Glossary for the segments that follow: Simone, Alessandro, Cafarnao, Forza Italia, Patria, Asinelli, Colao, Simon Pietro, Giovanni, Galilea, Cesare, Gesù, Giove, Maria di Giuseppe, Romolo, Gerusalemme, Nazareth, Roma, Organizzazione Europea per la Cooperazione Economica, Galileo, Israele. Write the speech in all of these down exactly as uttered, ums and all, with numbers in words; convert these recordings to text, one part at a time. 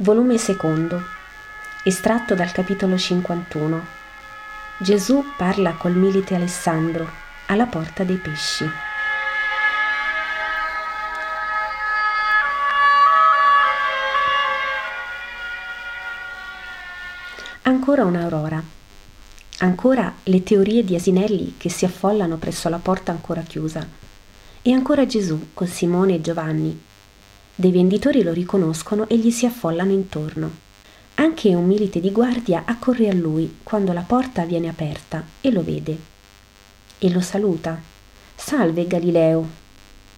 volume secondo, estratto dal capitolo cinquantuno. Gesù parla col milite Alessandro alla porta dei pesci. Ancora un'aurora. Ancora le teorie di Asinelli che si affollano presso la porta ancora chiusa. E ancora Gesù con Simone e Giovanni. Dei venditori lo riconoscono e gli si affollano intorno. Anche un milite di guardia accorre a lui quando la porta viene aperta e lo vede. E lo saluta. «Salve Galileo!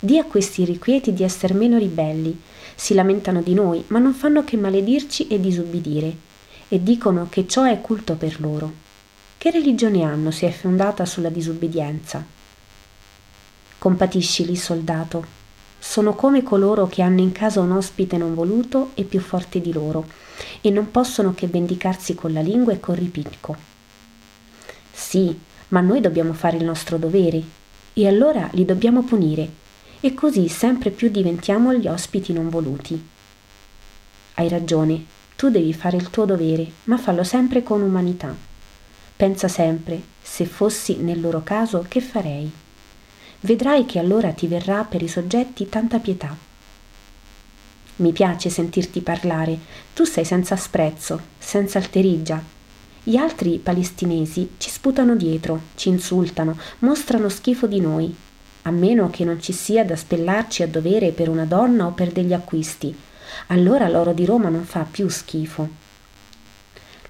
Dì a questi irrequieti di esser meno ribelli. Si lamentano di noi, ma non fanno che maledirci e disubbidire, e dicono che ciò è culto per loro. Che religione hanno se è fondata sulla disubbidienza? Compatiscili, soldato. Sono come coloro che hanno in casa un ospite non voluto e più forte di loro, e non possono che vendicarsi con la lingua e col ripicco. Sì, ma noi dobbiamo fare il nostro dovere, e allora li dobbiamo punire, e così sempre più diventiamo gli ospiti non voluti. Hai ragione, tu devi fare il tuo dovere, ma fallo sempre con umanità. Pensa sempre, se fossi nel loro caso, che farei? Vedrai che allora ti verrà per i soggetti tanta pietà. Mi piace sentirti parlare, tu sei senza sprezzo, senza alterigia. Gli altri palestinesi ci sputano dietro, ci insultano, mostrano schifo di noi, a meno che non ci sia da spellarci a dovere per una donna o per degli acquisti. Allora l'oro di Roma non fa più schifo.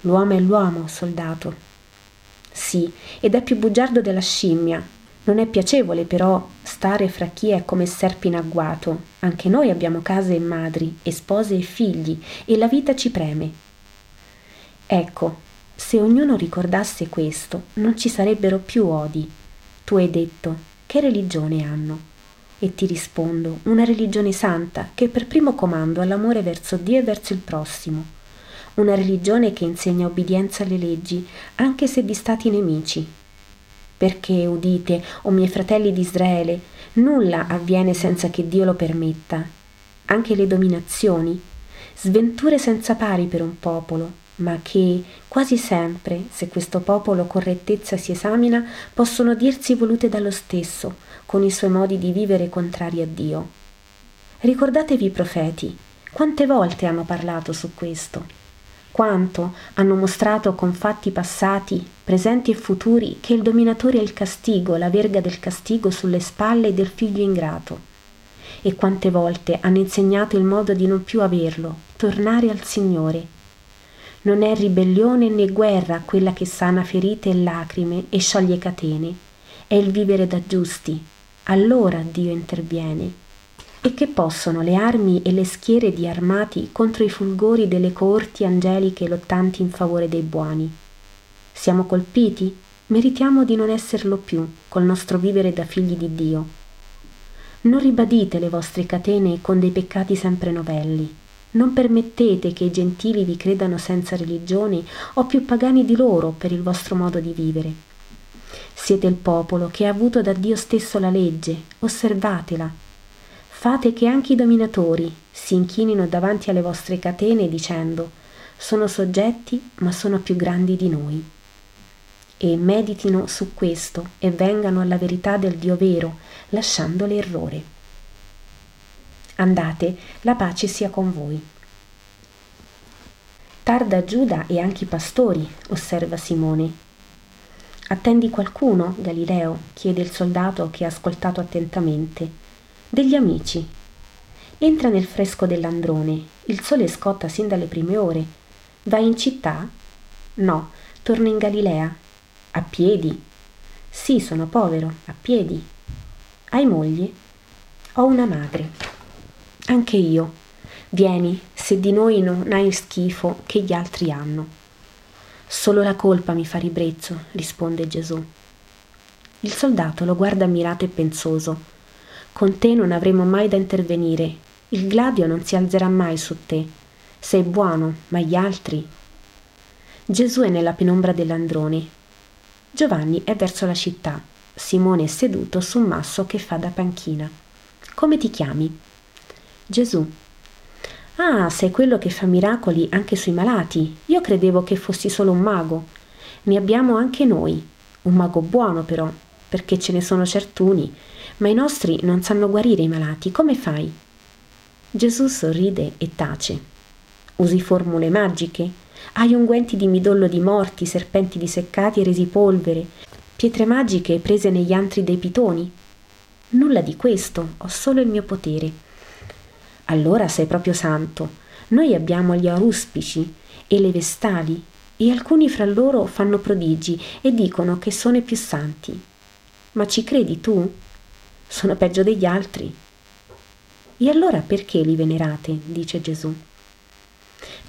L'uomo è l'uomo, soldato. Sì, ed è più bugiardo della scimmia. Non è piacevole però stare fra chi è come serpe in agguato. Anche noi abbiamo case e madri, e spose e figli, e la vita ci preme. Ecco, se ognuno ricordasse questo, non ci sarebbero più odi. Tu hai detto, che religione hanno? E ti rispondo, una religione santa, che per primo comando ha l'amore verso Dio e verso il prossimo. Una religione che insegna obbedienza alle leggi, anche se di stati nemici. Perché, udite, o miei fratelli di Israele, nulla avviene senza che Dio lo permetta. Anche le dominazioni, sventure senza pari per un popolo, ma che, quasi sempre, se questo popolo correttezza si esamina, possono dirsi volute dallo stesso, con i suoi modi di vivere contrari a Dio. Ricordatevi i profeti, quante volte hanno parlato su questo. Quanto hanno mostrato con fatti passati, presenti e futuri, che il dominatore è il castigo, la verga del castigo sulle spalle del figlio ingrato. E quante volte hanno insegnato il modo di non più averlo, tornare al Signore. Non è ribellione né guerra quella che sana ferite e lacrime e scioglie catene, è il vivere da giusti. Allora Dio interviene. E che possono le armi e le schiere di armati contro i fulgori delle coorti angeliche lottanti in favore dei buoni? Siamo colpiti? Meritiamo di non esserlo più, col nostro vivere da figli di Dio. Non ribadite le vostre catene con dei peccati sempre novelli. Non permettete che i gentili vi credano senza religione o più pagani di loro per il vostro modo di vivere. Siete il popolo che ha avuto da Dio stesso la legge, osservatela. Fate che anche i dominatori si inchinino davanti alle vostre catene dicendo «Sono soggetti, ma sono più grandi di noi». E meditino su questo e vengano alla verità del Dio vero, lasciando l'errore. Andate, la pace sia con voi. Tarda Giuda e anche i pastori, osserva Simone. «Attendi qualcuno, Galileo?» chiede il soldato che ha ascoltato attentamente. Degli amici. Entra nel fresco dell'androne, il sole scotta sin dalle prime ore. Vai in città? No, torno in Galilea. A piedi? Sì, sono povero, a piedi. Hai moglie? Ho una madre. Anche io. Vieni, se di noi non hai schifo che gli altri hanno. Solo la colpa mi fa ribrezzo, risponde Gesù. Il soldato lo guarda ammirato e pensoso. Con te non avremo mai da intervenire, il gladio non si alzerà mai su te, sei buono, ma gli altri... Gesù è nella penombra dell'androne. Giovanni è verso la città, Simone è seduto su un masso che fa da panchina. Come ti chiami? Gesù. «Ah, sei quello che fa miracoli anche sui malati. Io credevo che fossi solo un mago. Ne abbiamo anche noi. Un mago buono però, perché ce ne sono certuni, ma i nostri non sanno guarire i malati. Come fai?» Gesù sorride e tace. «Usi formule magiche? Hai unguenti di midollo di morti, serpenti disseccati e resi polvere, pietre magiche prese negli antri dei pitoni? Nulla di questo, ho solo il mio potere». «Allora sei proprio santo. Noi abbiamo gli aruspici e le vestali, e alcuni fra loro fanno prodigi e dicono che sono i più santi. Ma ci credi tu? Sono peggio degli altri». «E allora perché li venerate?» dice Gesù.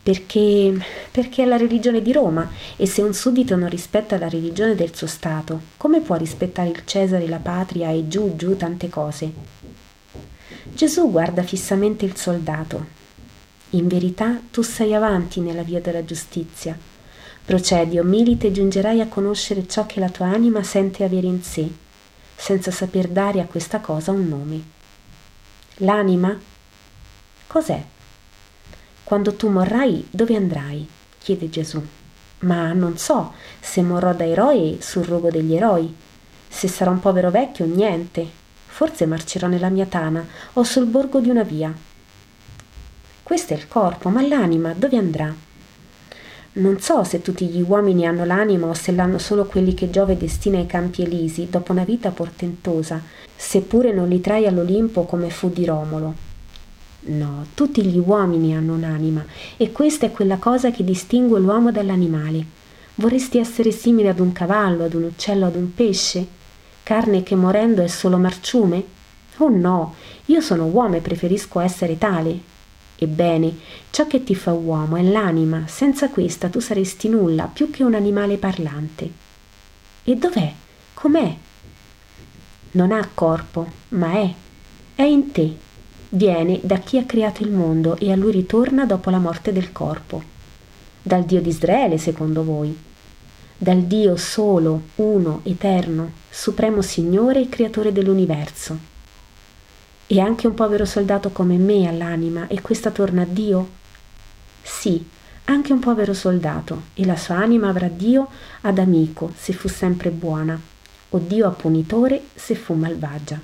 Perché, perché è la religione di Roma, e se un suddito non rispetta la religione del suo stato, come può rispettare il Cesare, la patria e giù giù tante cose?» Gesù guarda fissamente il soldato. «In verità tu sei avanti nella via della giustizia. Procedi, o milite, e giungerai a conoscere ciò che la tua anima sente avere in sé, senza saper dare a questa cosa un nome. L'anima? Cos'è? Quando tu morrai, dove andrai?» chiede Gesù. «Ma non so, se morrò da eroe, sul rogo degli eroi. Se sarò un povero vecchio, niente. Forse marcerò nella mia tana o sul borgo di una via. Questo è il corpo, ma l'anima dove andrà? Non so se tutti gli uomini hanno l'anima o se l'hanno solo quelli che Giove destina ai campi elisi dopo una vita portentosa, seppure non li trae all'Olimpo come fu di Romolo. No, tutti gli uomini hanno un'anima, e questa è quella cosa che distingue l'uomo dall'animale. Vorresti essere simile ad un cavallo, ad un uccello, ad un pesce? Carne che morendo è solo marciume? Oh no, io sono uomo e preferisco essere tale. Ebbene, ciò che ti fa uomo è l'anima, senza questa tu saresti nulla, più che un animale parlante. E dov'è? Com'è? Non ha corpo, ma è. È in te. Viene da chi ha creato il mondo e a lui ritorna dopo la morte del corpo. Dal Dio di Israele, secondo voi. Dal Dio solo, uno, eterno, supremo Signore e Creatore dell'universo. E anche un povero soldato come me ha l'anima, e questa torna a Dio? Sì, anche un povero soldato, e la sua anima avrà Dio ad amico, se fu sempre buona, o Dio a punitore, se fu malvagia.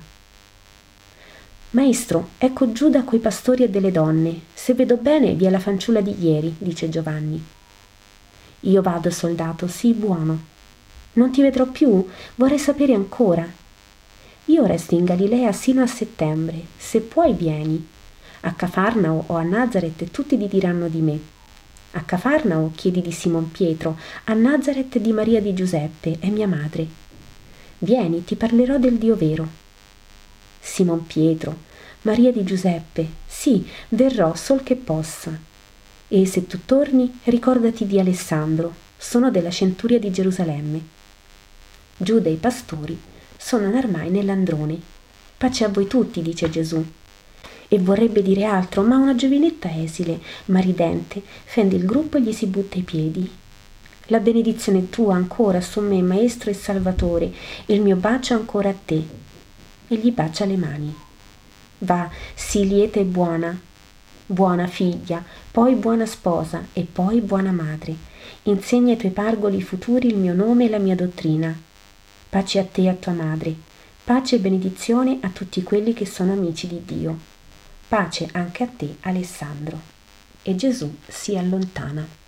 «Maestro, ecco Giuda coi pastori e delle donne. Se vedo bene, vi è la fanciulla di ieri», dice Giovanni. «Io vado, soldato, sii buono. Non ti vedrò più, vorrei sapere ancora. Io resto in Galilea sino a settembre, se puoi vieni. A Cafarnao o a Nazareth tutti ti diranno di me. A Cafarnao chiedi di Simon Pietro, a Nazareth di Maria di Giuseppe, è mia madre. Vieni, ti parlerò del Dio vero». «Simon Pietro, Maria di Giuseppe, sì, verrò sol che possa. E se tu torni, ricordati di Alessandro, sono della centuria di Gerusalemme». Giuda e i pastori sono ormai nell'androne. «Pace a voi tutti», dice Gesù. E vorrebbe dire altro, ma una giovinetta esile, ma ridente, fende il gruppo e gli si butta ai piedi. «La benedizione tua ancora su me, Maestro e Salvatore, e il mio bacio ancora a te». E gli bacia le mani. «Va, sii lieta e buona. Buona figlia, poi buona sposa e poi buona madre. Insegna ai tuoi pargoli futuri il mio nome e la mia dottrina. Pace a te e a tua madre. Pace e benedizione a tutti quelli che sono amici di Dio. Pace anche a te, Alessandro». E Gesù si allontana.